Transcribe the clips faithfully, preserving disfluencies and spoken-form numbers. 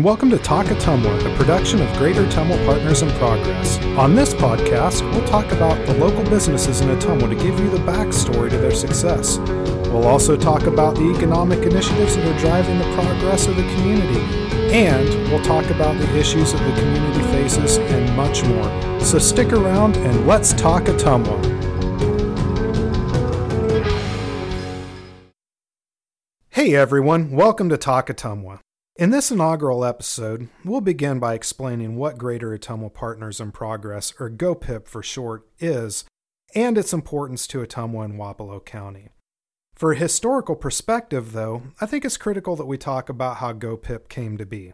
Welcome to Talk Ottumwa, the production of Greater Ottumwa Partners in Progress. On this podcast, we'll talk about the local businesses in Ottumwa to give you the backstory to their success. We'll also talk about the economic initiatives that are driving the progress of the community. And we'll talk about the issues that the community faces and much more. So stick around and let's talk Ottumwa. Hey everyone, welcome to Talk Ottumwa. In this inaugural episode, we'll begin by explaining what Greater Ottumwa Partners in Progress, or GOPIP for short, is, and its importance to Ottumwa and Wapello County. For a historical perspective, though, I think it's critical that we talk about how GOPIP came to be.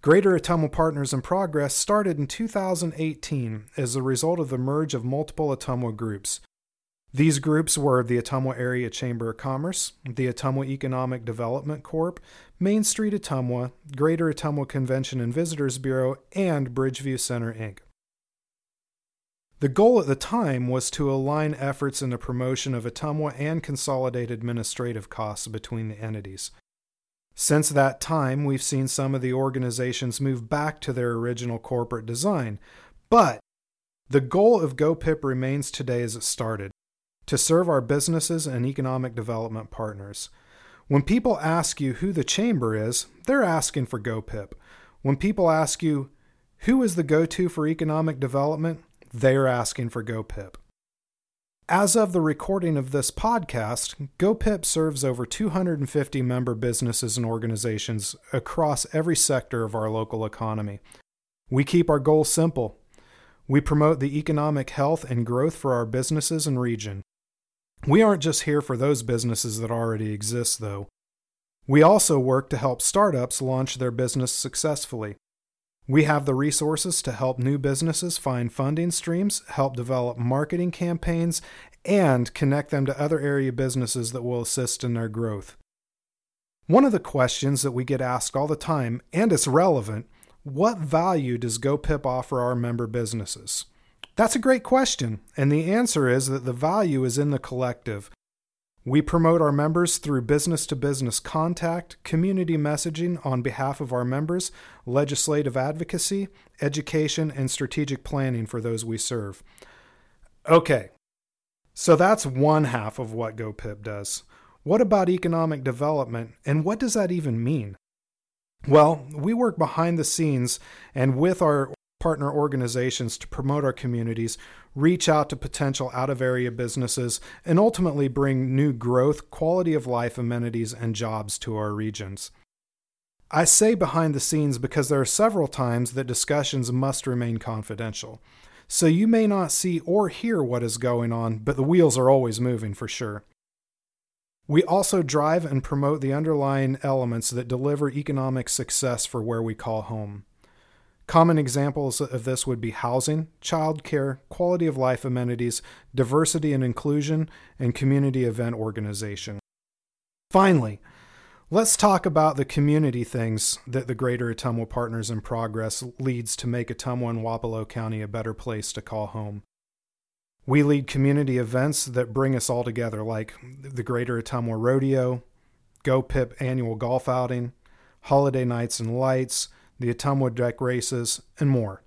Greater Ottumwa Partners in Progress started in two thousand eighteen as a result of the merge of multiple Ottumwa groups. These groups were the Ottumwa Area Chamber of Commerce, the Ottumwa Economic Development Corp., Main Street Ottumwa, Greater Ottumwa Convention and Visitors Bureau, and Bridgeview Center Incorporated. The goal at the time was to align efforts in the promotion of Ottumwa and consolidate administrative costs between the entities. Since that time, we've seen some of the organizations move back to their original corporate design, but the goal of GOPIP remains today as it started: to serve our businesses and economic development partners. When people ask you who the chamber is, they're asking for GOPIP. When people ask you who is the go-to for economic development, they're asking for GOPIP. As of the recording of this podcast, GOPIP serves over two hundred fifty member businesses and organizations across every sector of our local economy. We keep our goal simple. We promote the economic health and growth for our businesses and region. We aren't just here for those businesses that already exist, though. We also work to help startups launch their business successfully. We have the resources to help new businesses find funding streams, help develop marketing campaigns, and connect them to other area businesses that will assist in their growth. One of the questions that we get asked all the time, and it's relevant: what value does GOPIP offer our member businesses? That's a great question, and the answer is that the value is in the collective. We promote our members through business-to-business contact, community messaging on behalf of our members, legislative advocacy, education, and strategic planning for those we serve. Okay, so that's one half of what GOPIP does. What about economic development, and what does that even mean? Well, we work behind the scenes and with our partner organizations to promote our communities, reach out to potential out-of-area businesses, and ultimately bring new growth, quality of life amenities, and jobs to our regions. I say behind the scenes because there are several times that discussions must remain confidential. So you may not see or hear what is going on, but the wheels are always moving for sure. We also drive and promote the underlying elements that deliver economic success for where we call home. Common examples of this would be housing, childcare, quality of life amenities, diversity and inclusion, and community event organization. Finally, let's talk about the community things that the Greater Ottumwa Partners in Progress leads to make Ottumwa and Wapello County a better place to call home. We lead community events that bring us all together, like the Greater Ottumwa Rodeo, GOPIP annual golf outing, holiday nights and lights, the Ottumwa Deck Races, and more.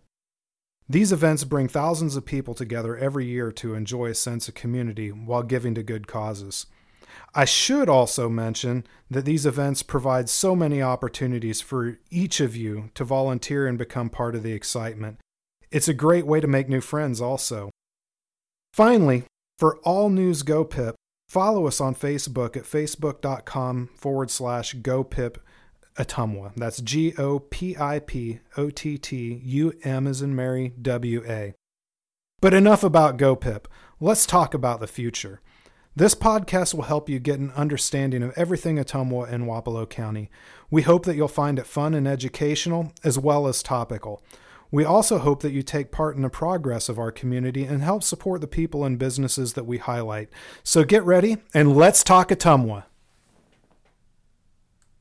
These events bring thousands of people together every year to enjoy a sense of community while giving to good causes. I should also mention that these events provide so many opportunities for each of you to volunteer and become part of the excitement. It's a great way to make new friends also. Finally, for all news GOPIP, follow us on Facebook at facebook.com forward slash GOPIP Ottumwa. That's G O P I P O T T U M as in Mary, W A. But enough about GOPIP. Let's talk about the future. This podcast will help you get an understanding of everything Ottumwa and Wapello County. We hope that you'll find it fun and educational, as well as topical. We also hope that you take part in the progress of our community and help support the people and businesses that we highlight. So get ready and let's talk Ottumwa.